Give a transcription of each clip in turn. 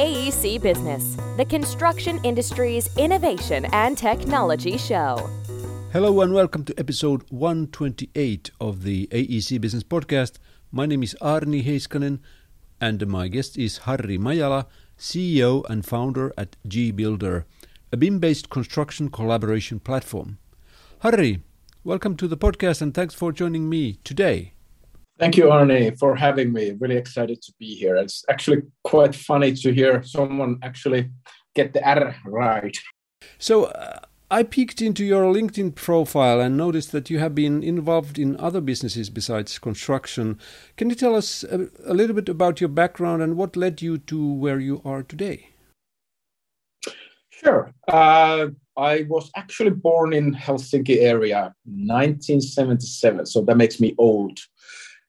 AEC Business, the construction industry's innovation and technology show. Hello and welcome to episode 128 of the AEC Business Podcast. My name is Arni Heiskanen and my guest is Harri Majala, CEO and founder at GBuilder, a BIM-based construction collaboration platform. Harri, welcome to the podcast and thanks for joining me today. Thank you, Arne, for having me. Really excited to be here. It's actually quite funny to hear someone actually get the R right. So I peeked into your LinkedIn profile and noticed that you have been involved in other businesses besides construction. Can you tell us a little bit about your background and what led you to where you are today? Sure. I was actually born in Helsinki area, 1977, so that makes me old.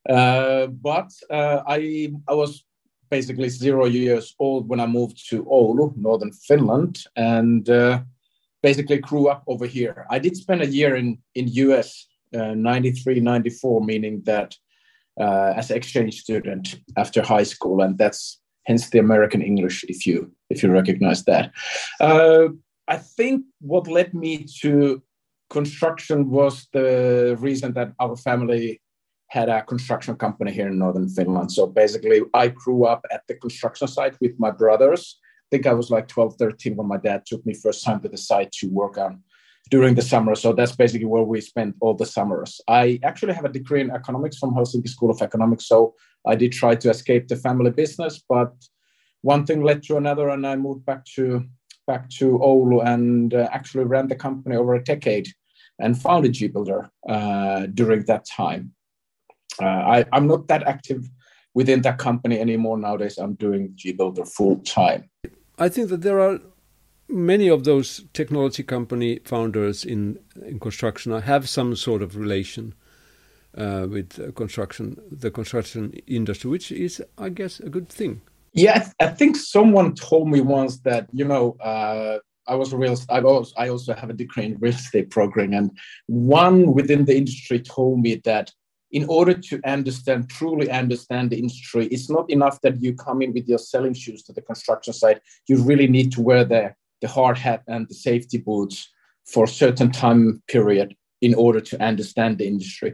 But I was basically 0 years old when I moved to Oulu, northern Finland, and basically grew up over here. I did spend a year in US, 93, 94, meaning that as an exchange student after high school, and that's hence the American English, if you recognize that. I think what led me to construction was the reason that our family had a construction company here in northern Finland. So basically, I grew up at the construction site with my brothers. I think I was like 12, 13 when my dad took me first time to the site to work on during the summer. So that's basically where we spent all the summers. I actually have a degree in economics from Helsinki School of Economics. So I did try to escape the family business, but one thing led to another, and I moved back to Oulu and actually ran the company over a decade and founded GBuilder during that time. I'm not that active within that company anymore nowadays. I'm doing GBuilder full time. I think that there are many of those technology company founders in construction have some sort of relation with the construction industry, which is, I guess, a good thing. Yeah, I think someone told me once that, you know, I also have a degree in real estate programming, and one within the industry told me that in order to truly understand the industry, it's not enough that you come in with your selling shoes to the construction site. You really need to wear the hard hat and the safety boots for a certain time period in order to understand the industry.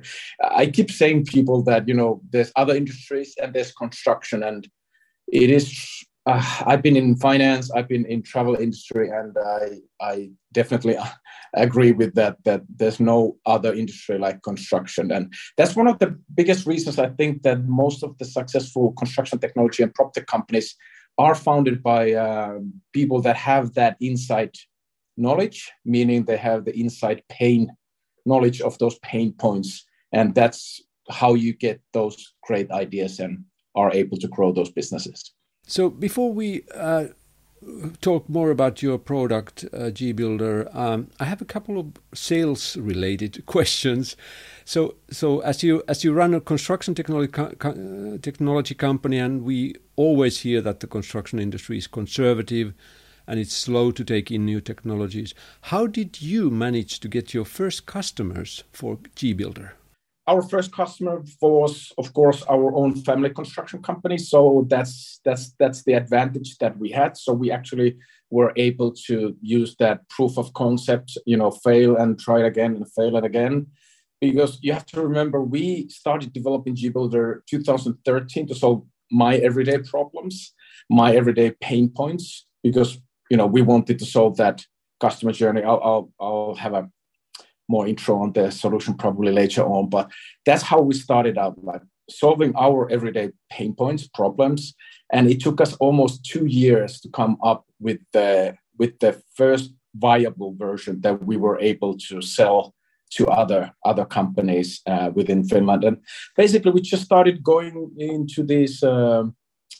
I keep saying people that, you know, there's other industries and there's construction, and it is, I've been in finance, I've been in travel industry, and I definitely agree with that there's no other industry like construction. And that's one of the biggest reasons I think that most of the successful construction technology and prop tech companies are founded by people that have that inside knowledge, meaning they have the inside pain knowledge of those pain points. And that's how you get those great ideas and are able to grow those businesses. So before we talk more about your product, GBuilder, I have a couple of sales-related questions. So as you run a construction technology company, and we always hear that the construction industry is conservative and it's slow to take in new technologies, how did you manage to get your first customers for GBuilder? Our first customer was, of course, our own family construction company. So that's the advantage that we had. So we actually were able to use that proof of concept, you know, fail and try it again and fail it again. Because you have to remember, we started developing GBuilder 2013 to solve my everyday problems, my everyday pain points, because, you know, we wanted to solve that customer journey. I'll have a more intro on the solution probably later on, but that's how we started out, like solving our everyday pain points, problems. And it took us almost 2 years to come up with the first viable version that we were able to sell to other companies within Finland. And basically we just started going into these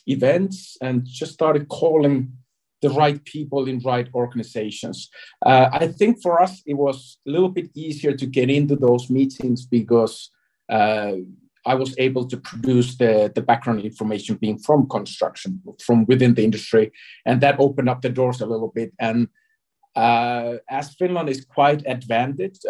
events and just started calling the right people in right organizations. I think for us, it was a little bit easier to get into those meetings because I was able to produce the background information being from construction, from within the industry. And that opened up the doors a little bit. And as Finland is quite advanced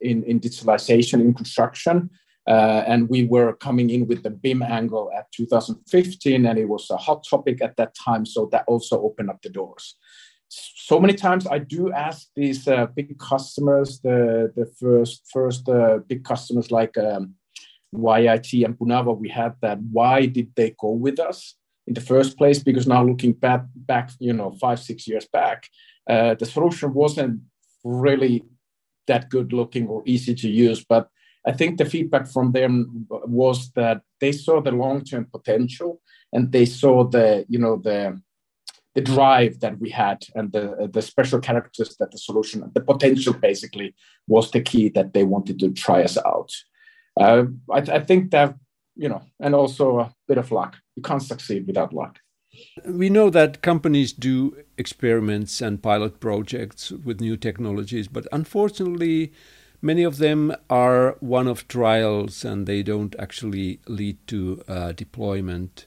in digitalization in construction, And we were coming in with the BIM angle at 2015, and it was a hot topic at that time. So that also opened up the doors. So many times I do ask these big customers, the first big customers like YIT and Bunava we had, that why did they go with us in the first place? Because now looking back, you know, 5-6 years back, the solution wasn't really that good looking or easy to use, but I think the feedback from them was that they saw the long-term potential, and they saw the drive that we had, and the special characters that the solution, the potential basically was the key that they wanted to try us out. I think that, you know, and also a bit of luck. You can't succeed without luck. We know that companies do experiments and pilot projects with new technologies, but unfortunately, many of them are one-off trials and they don't actually lead to deployment.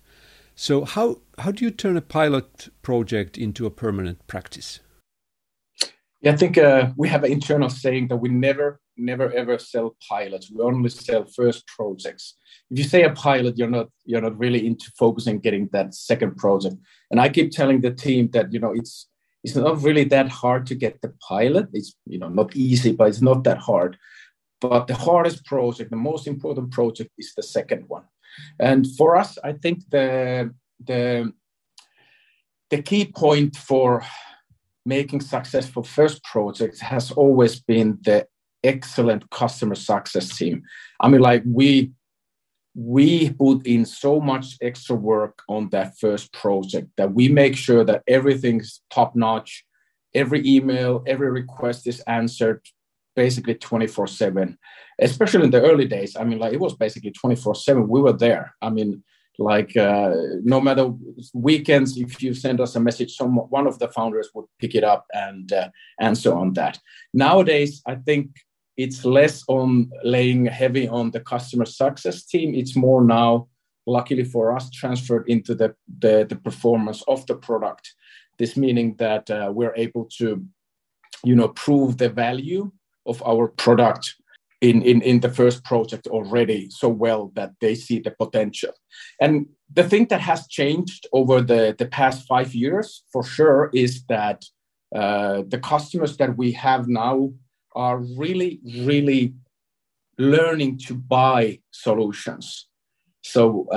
So how do you turn a pilot project into a permanent practice? Yeah, I think we have an internal saying that we never ever sell pilots. We only sell first projects. If you say a pilot, you're not really into focusing getting that second project. And I keep telling the team that, you know, it's not really that hard to get the pilot. It's, you know, not easy, but it's not that hard. But the hardest project, the most important project, is the second one. And for us, I think the key point for making successful first projects has always been the excellent customer success team. I mean, like we put in so much extra work on that first project that we make sure that everything's top-notch. Every email, every request is answered basically 24/7, especially in the early days. I mean, like, it was basically 24/7. We were there. I mean, like, no matter weekends, if you send us a message, one of the founders would pick it up and so on that. Nowadays, I think it's less on laying heavy on the customer success team. It's more now, luckily for us, transferred into the performance of the product. This meaning that we're able to, you know, prove the value of our product in the first project already so well that they see the potential. And the thing that has changed over the past 5 years, for sure, is that the customers that we have now are really, really learning to buy solutions. So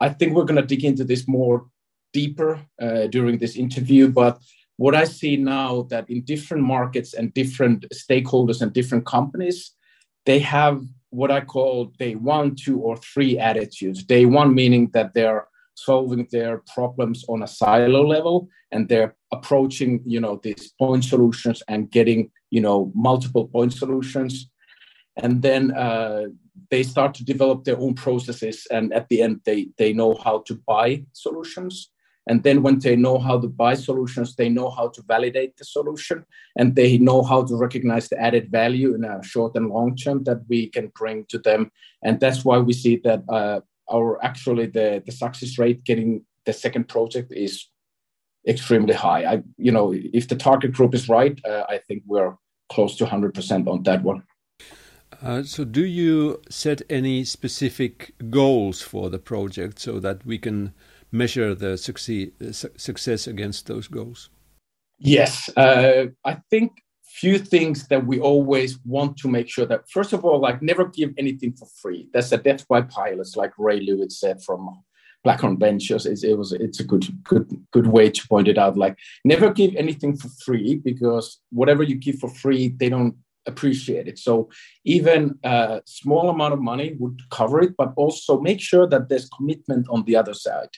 I think we're going to dig into this more deeper during this interview. But what I see now that in different markets and different stakeholders and different companies, they have what I call day one, two, or three attitudes. Day one meaning that they're solving their problems on a silo level, and they're approaching, you know, these point solutions and getting, you know, multiple point solutions. And then they start to develop their own processes. And at the end, they know how to buy solutions. And then when they know how to buy solutions, they know how to validate the solution, and they know how to recognize the added value in a short and long term that we can bring to them. And that's why we see that the success rate getting the second project is extremely high. If the target group is right, I think we're close to 100% on that one. So do you set any specific goals for the project so that we can measure the success against those goals? Yes, I think few things that we always want to make sure that, first of all, like, never give anything for free. That's a death by pilots, like Ray Lewis said from Black on Ventures. It's a good way to point it out. Like, never give anything for free, because whatever you give for free, they don't appreciate it. So even a small amount of money would cover it, but also make sure that there's commitment on the other side.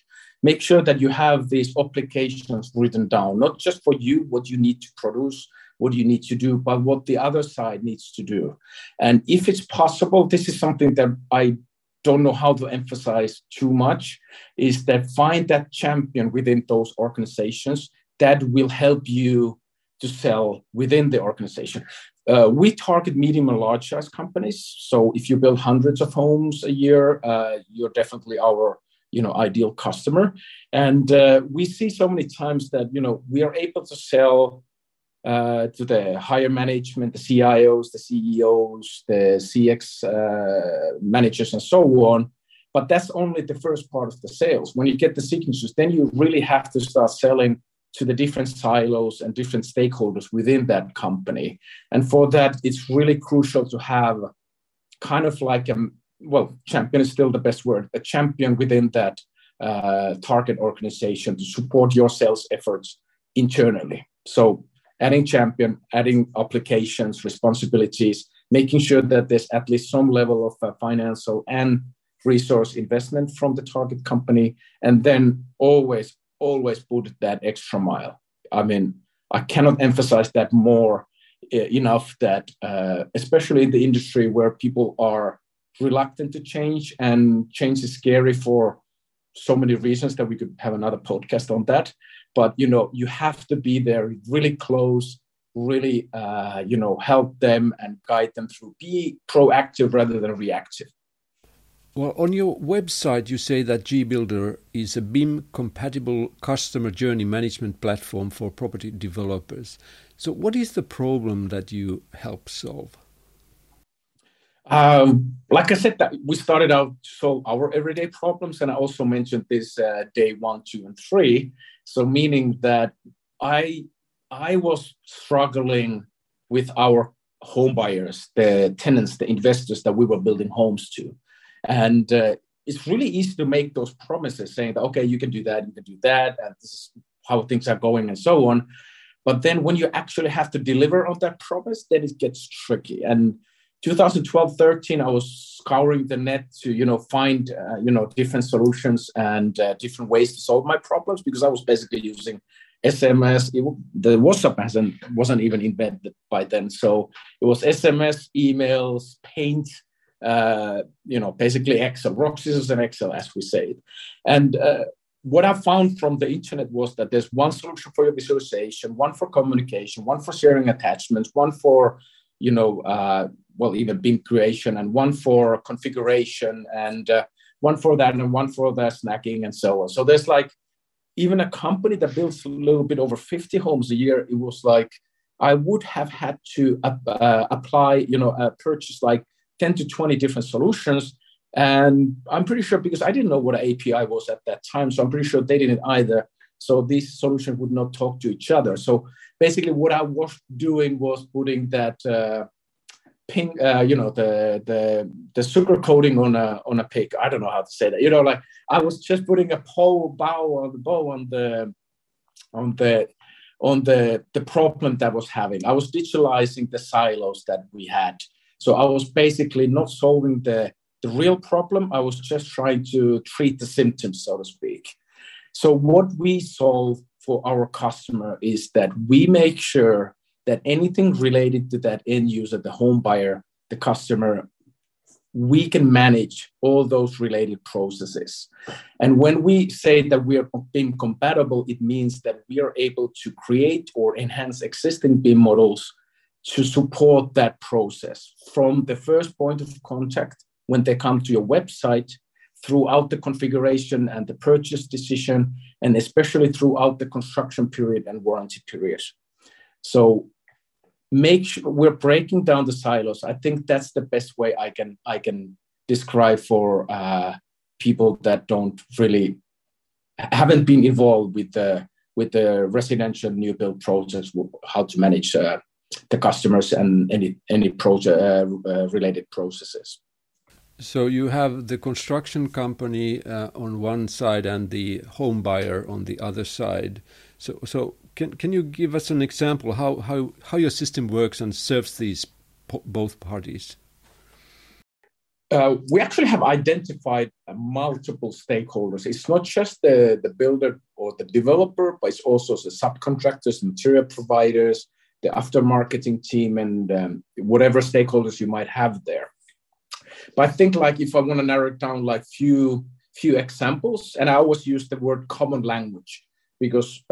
Make sure that you have these obligations written down, not just for you, what you need to produce, what you need to do, but what the other side needs to do. And if it's possible, this is something that I don't know how to emphasize too much, is that find that champion within those organizations that will help you to sell within the organization. We target medium and large size companies. So if you build hundreds of homes a year, you're definitely our, you know, ideal customer. And we see so many times that, you know, we are able to sell to the higher management, the CIOs, the CEOs, the CX managers, and so on. But that's only the first part of the sales. When you get the signatures, then you really have to start selling to the different silos and different stakeholders within that company. And for that, it's really crucial to have kind of like a, well, champion is still the best word, a champion within that target organization to support your sales efforts internally. So adding champion, adding applications, responsibilities, making sure that there's at least some level of financial and resource investment from the target company, and then always put that extra mile. I mean, I cannot emphasize that more enough that, especially in the industry where people are reluctant to change, and change is scary for so many reasons that we could have another podcast on that. But, you know, you have to be there really close, really, you know, help them and guide them through. Be proactive rather than reactive. Well, on your website, you say that GBuilder is a BIM-compatible customer journey management platform for property developers. So what is the problem that you help solve? Like I said, that we started out to solve our everyday problems, and I also mentioned this day 1, 2, and 3. So meaning that I was struggling with our home buyers, the tenants, the investors that we were building homes to. And it's really easy to make those promises saying that, okay, you can do that, you can do that, and this is how things are going and so on. But then when you actually have to deliver on that promise, then it gets tricky. And 2012-13, I was scouring the net to, you know, find, you know, different solutions and different ways to solve my problems, because I was basically using SMS. The WhatsApp wasn't even invented by then. So it was SMS, emails, Paint, you know, basically Excel, rock, scissors, and Excel, as we say it. And what I found from the internet was that there's one solution for your visualization, one for communication, one for sharing attachments, one for, you know, well, even BIM creation, and one for configuration, and one for that, and one for the snacking, and so on. So there's like, even a company that builds a little bit over 50 homes a year, it was like, I would have had to apply, you know, purchase like 10 to 20 different solutions. And I'm pretty sure, because I didn't know what an API was at that time, so I'm pretty sure they didn't either. So these solutions would not talk to each other. So basically what I was doing was putting that you know, the sugar coating on a pig. I don't know how to say that. You know, like I was just putting a bow on the problem that I was having. I was digitalizing the silos that we had. So I was basically not solving the real problem. I was just trying to treat the symptoms, so to speak. So what we solve for our customer is that we make sure that anything related to that end user, the home buyer, the customer, we can manage all those related processes. And when we say that we are BIM compatible, it means that we are able to create or enhance existing BIM models to support that process from the first point of contact when they come to your website, throughout the configuration and the purchase decision, and especially throughout the construction period and warranty period. So make sure we're breaking down the silos. I think that's the best way I can describe for people that don't really haven't been involved with the residential new build process, how to manage the customers and any project related processes. So you have the construction company on one side and the home buyer on the other side. So can you give us an example how your system works and serves these both parties? We actually have identified multiple stakeholders. It's not just the builder or the developer, but it's also the subcontractors, material providers, the aftermarketing team, and whatever stakeholders you might have there. But I think, like, if I want to narrow it down, like few examples, and I always use the word common language, because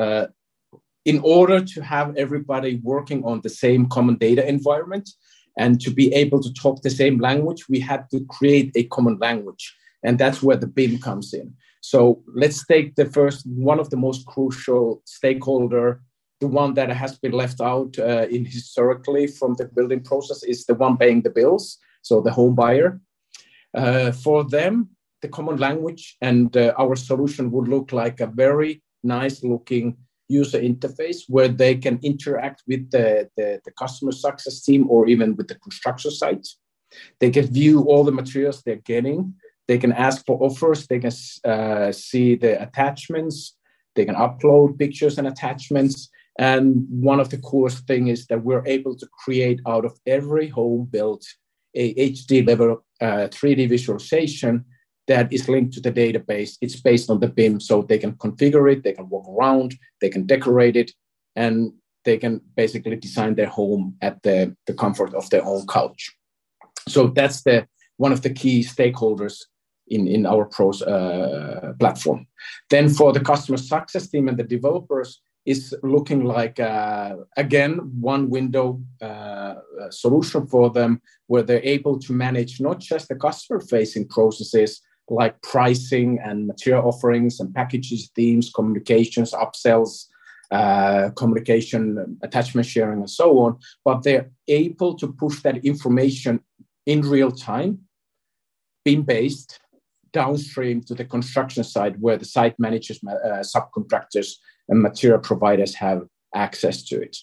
in order to have everybody working on the same common data environment and to be able to talk the same language, we had to create a common language. And that's where the BIM comes in. So let's take the first, one of the most crucial stakeholder, the one that has been left out in historically from the building process is the one paying the bills, so the home buyer. For them, the common language and our solution would look like a very nice looking user interface where they can interact with the customer success team or even with the construction site. They can view all the materials they're getting. They can ask for offers. They can see the attachments. They can upload pictures and attachments. And one of the coolest things is that we're able to create out of every home built a HD level 3D visualization that is linked to the database. It's based on the BIM, so they can configure it, they can walk around, they can decorate it, and they can basically design their home at the comfort of their own couch. So that's the one of the key stakeholders in our PROS platform. Then for the customer success team and the developers, is looking like, again, one window solution for them where they're able to manage not just the customer-facing processes like pricing and material offerings and packages, themes, communications, upsells, communication, attachment sharing, and so on, but they're able to push that information in real time, BIM-based, downstream to the construction site where the site managers, subcontractors, and material providers have access to it.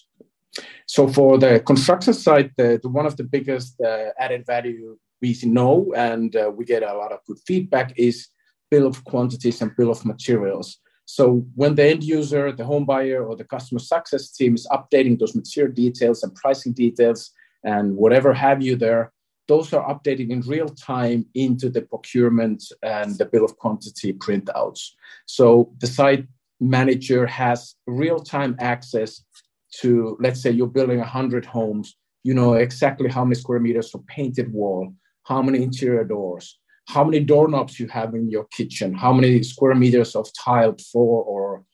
So for the construction site, one of the biggest added value we know, and we get a lot of good feedback, is bill of quantities and bill of materials. So when the end user, the home buyer, or the customer success team is updating those material details and pricing details and whatever have you there, those are updated in real time into the procurement and the bill of quantity printouts. So the site manager has real-time access to, let's say you're building 100 homes, you know exactly how many square meters of painted wall, how many interior doors, how many doorknobs you have in your kitchen, how many square meters of tiled floor or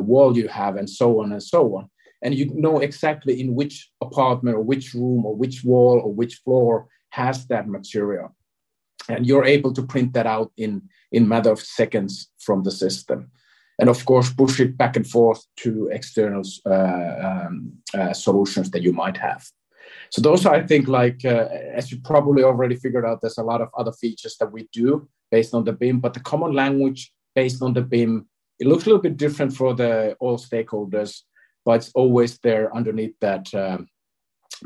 wall you have, and so on and so on. And you know exactly in which apartment or which room or which wall or which floor has that material. And you're able to print that out in a matter of seconds from the system. And of course, push it back and forth to external solutions that you might have. So those are, I think, like, as you probably already figured out, there's a lot of other features that we do based on the BIM, but the common language based on the BIM, it looks a little bit different for all stakeholders, but it's always there underneath that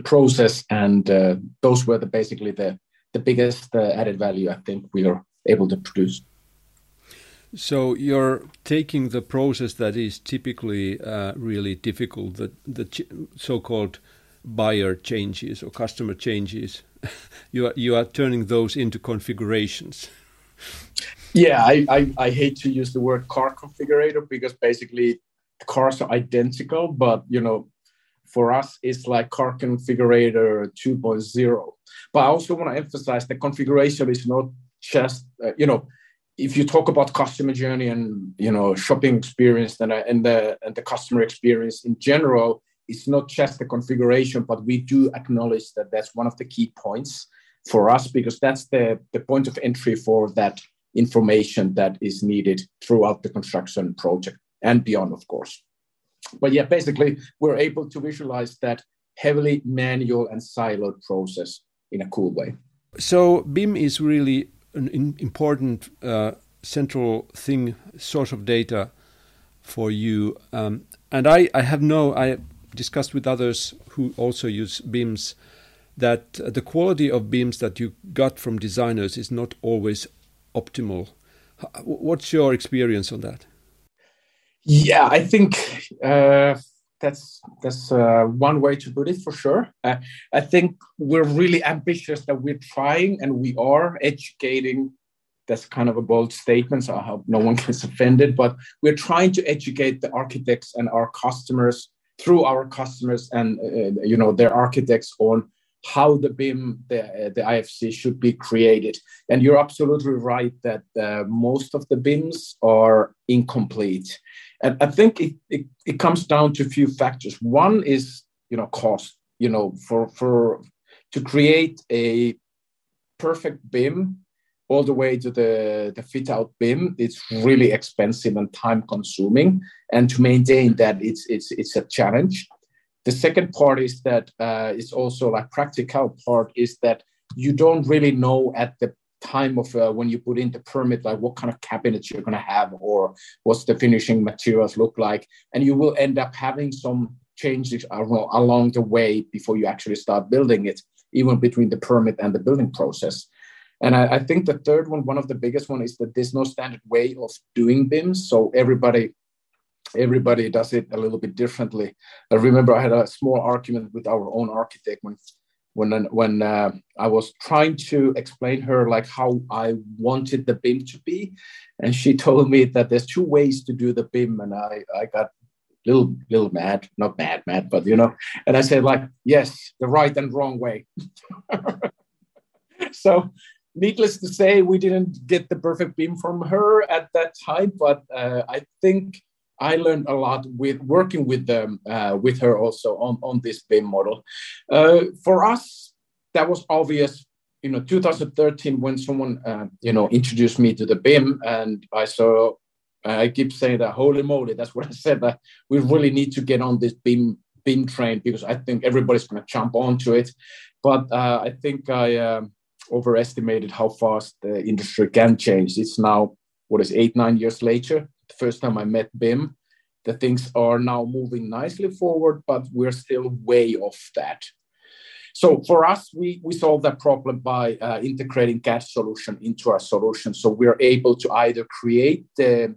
process. And those were basically the biggest added value, I think, we were able to produce. So you're taking the process that is typically really difficult, the so-called buyer changes or customer changes. you are turning those into configurations. Yeah, I hate to use the word car configurator because basically cars are identical, but you know, for us it's like car configurator 2.0. But I also want to emphasize that configuration is not just if you talk about customer journey and shopping experience and the customer experience in general, it's not just the configuration, but we do acknowledge that that's one of the key points for us because that's the point of entry for that information that is needed throughout the construction project and beyond, of course. But yeah, basically, we're able to visualize that heavily manual and siloed process in a cool way. So BIM is really an important central thing, source of data for you. And I discussed with others who also use BIMs that the quality of BIMs that you got from designers is not always optimal. What's your experience on that? Yeah, I think that's one way to put it for sure. I think we're really ambitious that we're trying and we are educating. That's kind of a bold statement, so I hope no one gets offended, but we're trying to educate the architects and our customers through our customers and their architects on how the BIM, the IFC should be created. And you're absolutely right that most of the BIMs are incomplete. And I think it comes down to a few factors. One is, cost, to create a perfect BIM, all the way to the fit-out BIM. It's really expensive and time-consuming, and to maintain that, it's a challenge. The second part is that it's also like practical part is that you don't really know at the time of when you put in the permit, like what kind of cabinets you're going to have or what's the finishing materials look like. And you will end up having some changes along the way before you actually start building it, even between the permit and the building process. And I think the third one, one of the biggest one, is that there's no standard way of doing BIM. So everybody does it a little bit differently. I remember I had a small argument with our own architect when I was trying to explain her like how I wanted the BIM to be, and she told me that there's two ways to do the BIM, and I got little mad, not mad, but you know, and I said like, yes, the right and wrong way. So needless to say, we didn't get the perfect BIM from her at that time, but I think I learned a lot with working with them, with her also on this BIM model. For us, that was obvious. You know, 2013 when someone you know, introduced me to the BIM, and I saw, I keep saying that, holy moly, that's what I said, that we really need to get on this BIM train, because I think everybody's going to jump onto it. But I think I overestimated how fast the industry can change. It's now, what is 8-9 years later. The first time I met BIM, the things are now moving nicely forward, but we're still way off that. So for us, we solved that problem by integrating CAD solution into our solution. So we're able to either create the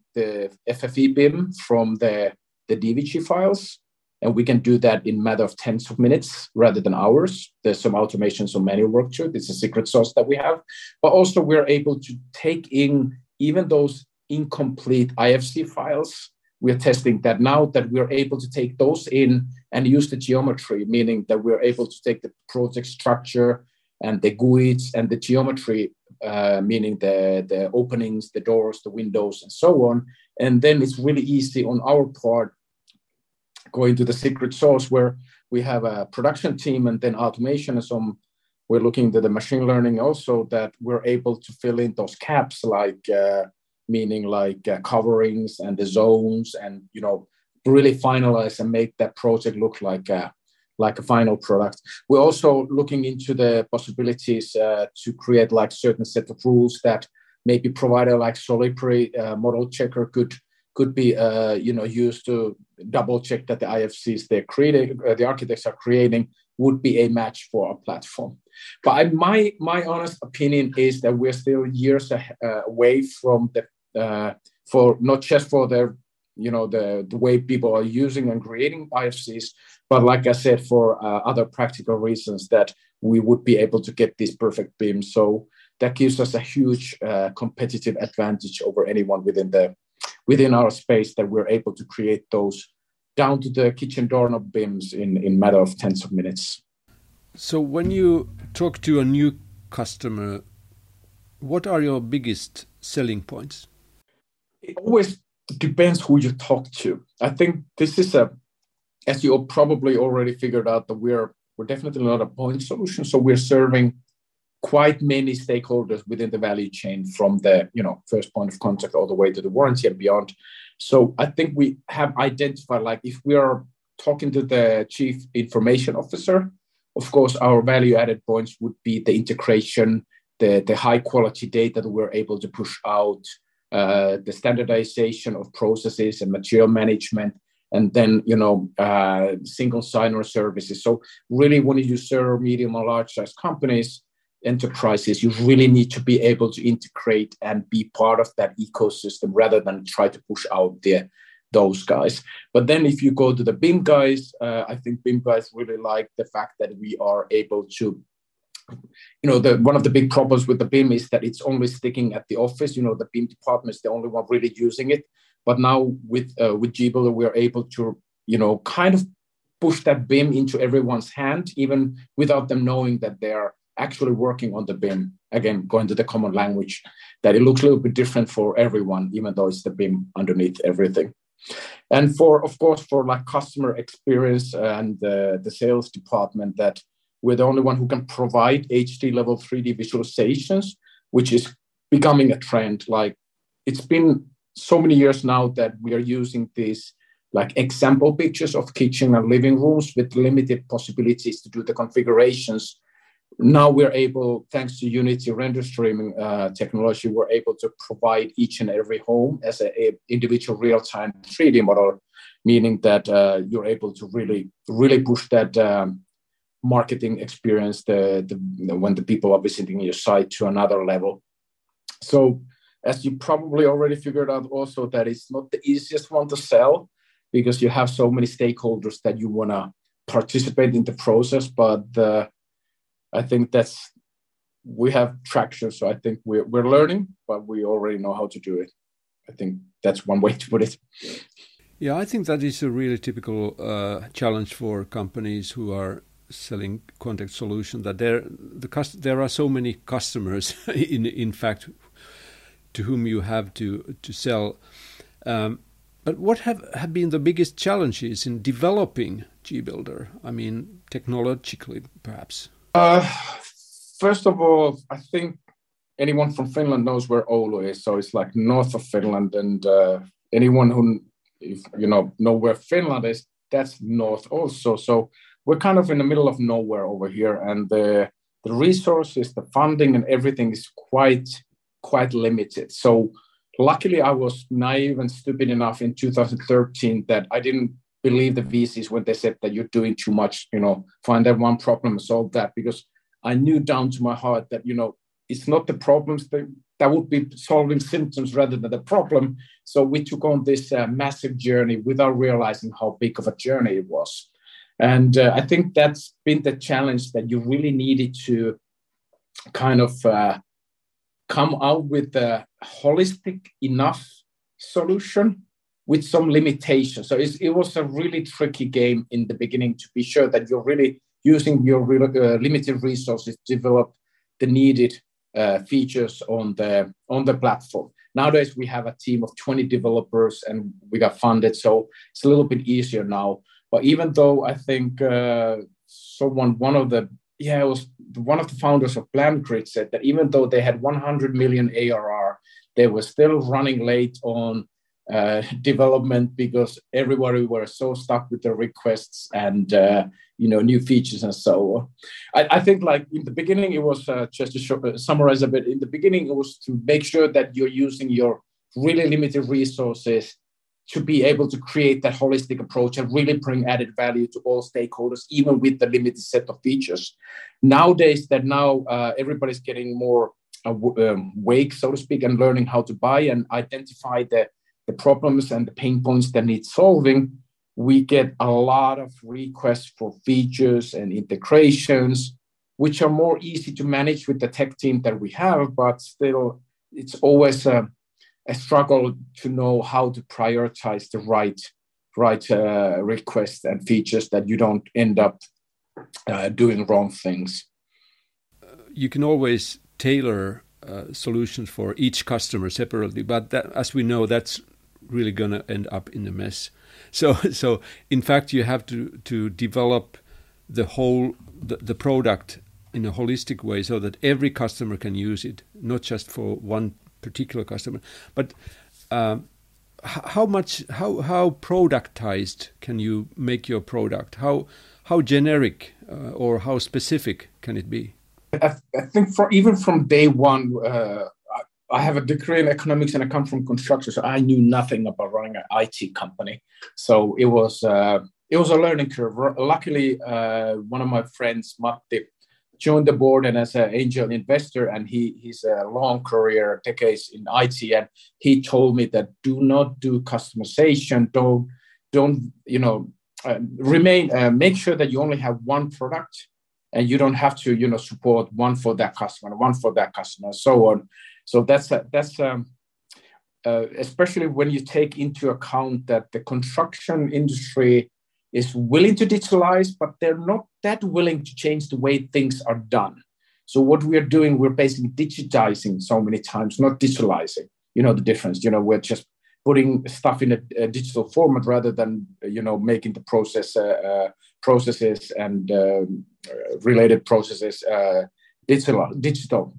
FFE BIM from the DVG files, and we can do that in a matter of tens of minutes rather than hours. There's some automation, some manual work to it. It's a secret sauce that we have. But also we're able to take in even those incomplete IFC files. We're testing that now, that we're able to take those in and use the geometry, meaning that we're able to take the project structure and the GUIDs and the geometry, meaning the openings, the doors, the windows, and so on. And then it's really easy on our part, going to the secret sauce where we have a production team and then automation and some. We're looking to the machine learning also, that we're able to fill in those gaps, like meaning like coverings and the zones, and you know, really finalize and make that project look like a final product. We're also looking into the possibilities to create like certain set of rules that maybe provider like Solibri model checker could be you know, used to double check that the IFCs they're creating, the architects are creating, would be a match for our platform. But my honest opinion is that we're still years away from the for not just for the, you know, the way people are using and creating IFCs, but like I said, for other practical reasons that we would be able to get this perfect BIM. So that gives us a huge competitive advantage over anyone within our space, that we're able to create those down to the kitchen doorknob BIMs in matter of tens of minutes. So when you talk to a new customer, what are your biggest selling points? It always depends who you talk to. I think this is as you probably already figured out, that we're definitely not a point solution. So we're serving quite many stakeholders within the value chain, from the, you know, first point of contact all the way to the warranty and beyond. So I think we have identified, like if we are talking to the chief information officer, of course, our value-added points would be the integration, the high-quality data that we're able to push out, the standardization of processes and material management, and then, you know, single sign-on services. So really, when you serve medium or large-sized companies, enterprises, you really need to be able to integrate and be part of that ecosystem rather than try to push out those guys. But then if you go to the BIM guys, I think BIM guys really like the fact that we are able to, you know, one of the big problems with the BIM is that it's only sticking at the office. You know, the BIM department is the only one really using it. But now with GBuilder, we are able to, you know, kind of push that BIM into everyone's hand, even without them knowing that they are actually working on the BIM. Again, going to the common language, that it looks a little bit different for everyone, even though it's the BIM underneath everything. And for, of course, for like customer experience and the sales department, that we're the only one who can provide HD level 3D visualizations, which is becoming a trend. Like, it's been so many years now that we are using these like example pictures of kitchen and living rooms with limited possibilities to do the configurations. Now we're able, thanks to Unity Render Streaming technology, we're able to provide each and every home as an individual real-time 3D model, meaning that you're able to really push that marketing experience when the people are visiting your site to another level. So as you probably already figured out also, that it's not the easiest one to sell because you have so many stakeholders that you want to participate in the process, but I think we have traction, so I think we're learning, but we already know how to do it. I think that's one way to put it. Yeah, I think that is a really typical challenge for companies who are selling contact solution, that there are so many customers, in fact, to whom you have to sell. But what have been the biggest challenges in developing GBuilder? I mean, technologically, perhaps. First of all, I think anyone from Finland knows where Oulu is, so it's like north of Finland, and anyone who, if you know where Finland is, that's north also. So we're kind of in the middle of nowhere over here, and the resources, the funding, and everything is quite limited. So luckily, I was naive and stupid enough in 2013 that I didn't believe the VCs when they said that you're doing too much, find that one problem and solve that, because I knew down to my heart that, it's not the problems that would be solving symptoms rather than the problem. So we took on this massive journey without realizing how big of a journey it was. And I think that's been the challenge, that you really needed to kind of come out with a holistic enough solution with some limitations. So it was a really tricky game in the beginning to be sure that you're really using your limited resources to develop the needed features on the platform. Nowadays, we have a team of 20 developers and we got funded, so it's a little bit easier now. But even though I think one of the founders of Plan Grid said that even though they had 100 million ARR, they were still running late on development because everybody were so stuck with their requests and new features and so on. I think like in the beginning it was just to summarize a bit. In the beginning it was to make sure that you're using your really limited resources to be able to create that holistic approach and really bring added value to all stakeholders, even with the limited set of features. Nowadays, everybody's getting more awake, so to speak, and learning how to buy and identify the problems and the pain points that need solving, we get a lot of requests for features and integrations, which are more easy to manage with the tech team that we have, but still it's always a struggle to know how to prioritize the right requests and features that you don't end up doing wrong things. You can always tailor solutions for each customer separately, but that, as we know, that's really going to end up in a mess. So in fact, you have to develop the whole the product in a holistic way so that every customer can use it, not just for one particular customer. But how productized can you make your product? How generic or how specific can it be? I think even from day one, I have a degree in economics and I come from construction, so I knew nothing about running an IT company. So it was a learning curve. Luckily, one of my friends, Matti, joined the board and as an angel investor, and he's a long career, decades in IT, and he told me that do not do customization, make sure that you only have one product and you don't have to support one for that customer, one for that customer, and so on. So that's especially when you take into account that the construction industry is willing to digitalize, but they're not that willing to change the way things are done. So what we are doing, we're basically digitizing so many times, not digitalizing. You know the difference. We're just putting stuff in a digital format rather than making the processes and related processes digital.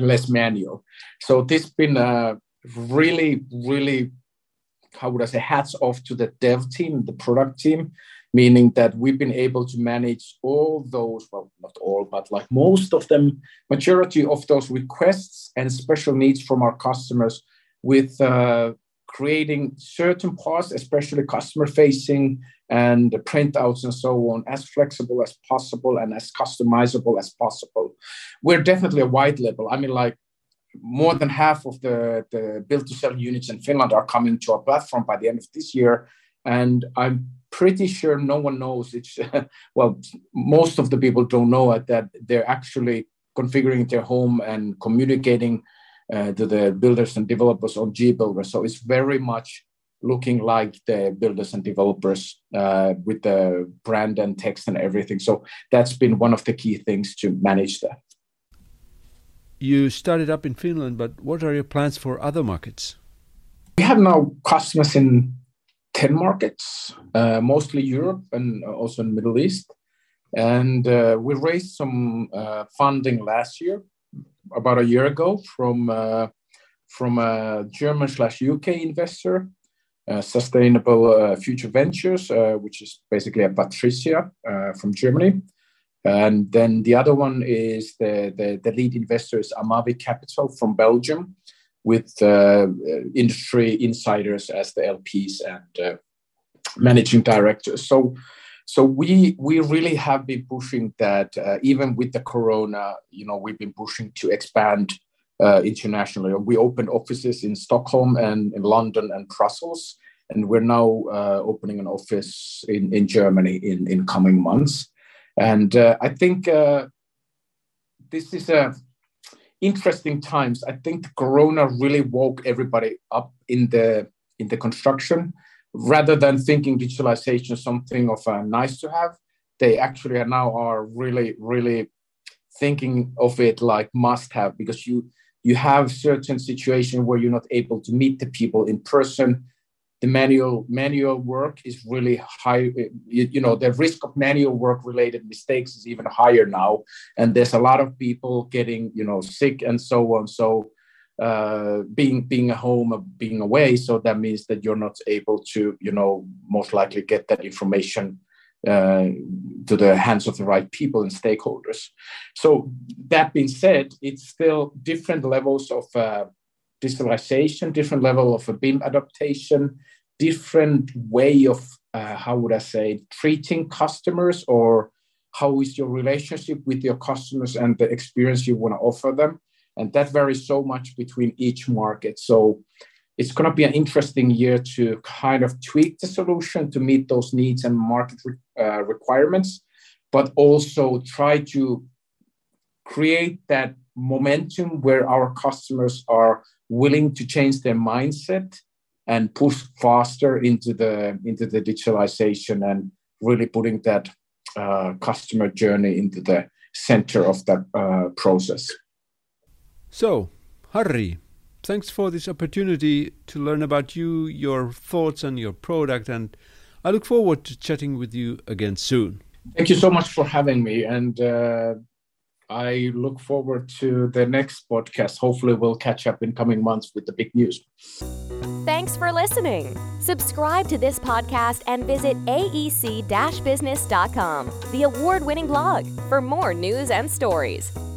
less manual. So this has been really, really, how would I say, hats off to the dev team, the product team, meaning that we've been able to manage all those, well, not all, but like most of them, majority of those requests and special needs from our customers with creating certain parts, especially customer facing and the printouts and so on, as flexible as possible and as customizable as possible. We're definitely a wide level. I mean, like more than half of the build to sell units in Finland are coming to our platform by the end of this year. And I'm pretty sure no one knows. It's well, most of the people don't know that they're actually configuring their home and communicating to the builders and developers on GBuilder. So it's very much looking like the builders and developers with the brand and text and everything. So that's been one of the key things to manage that. You started up in Finland, but what are your plans for other markets? We have now customers in 10 markets, mostly Europe and also in the Middle East. And we raised some funding last year, about a year ago, from a German/UK investor, Sustainable Future Ventures, which is basically a Patricia from Germany. And then the other one is the lead investor is Amavi Capital from Belgium, with industry insiders as the LPs and managing directors. So we really have been pushing that even with the corona, you know, we've been pushing to expand internationally. We opened offices in Stockholm and in London and Brussels, and we're now opening an office in Germany in coming months. And I think this is a interesting times. I think corona really woke everybody up in the construction. Rather than thinking digitalization something of a nice to have, they actually are now really, really thinking of it like must have, because you have certain situation where you're not able to meet the people in person. The manual work is really high. You know, the risk of manual work related mistakes is even higher now, and there's a lot of people getting, you know, sick and so on. So being at home, being away, so that means that you're not able to, you know, most likely get that information to the hands of the right people and stakeholders. So that being said, it's still different levels of digitalization, different level of a BIM adaptation, different way of, how would I say, treating customers, or how is your relationship with your customers and the experience you want to offer them. And that varies so much between each market. So it's going to be an interesting year to kind of tweak the solution to meet those needs and market requirements, but also try to create that momentum where our customers are willing to change their mindset and push faster into the digitalization, and really putting that customer journey into the center of that process. So, Harri, thanks for this opportunity to learn about you, your thoughts and your product, and I look forward to chatting with you again soon. Thank you so much for having me, and I look forward to the next podcast. Hopefully we'll catch up in coming months with the big news. Thanks for listening. Subscribe to this podcast and visit aec-business.com, the award-winning blog, for more news and stories.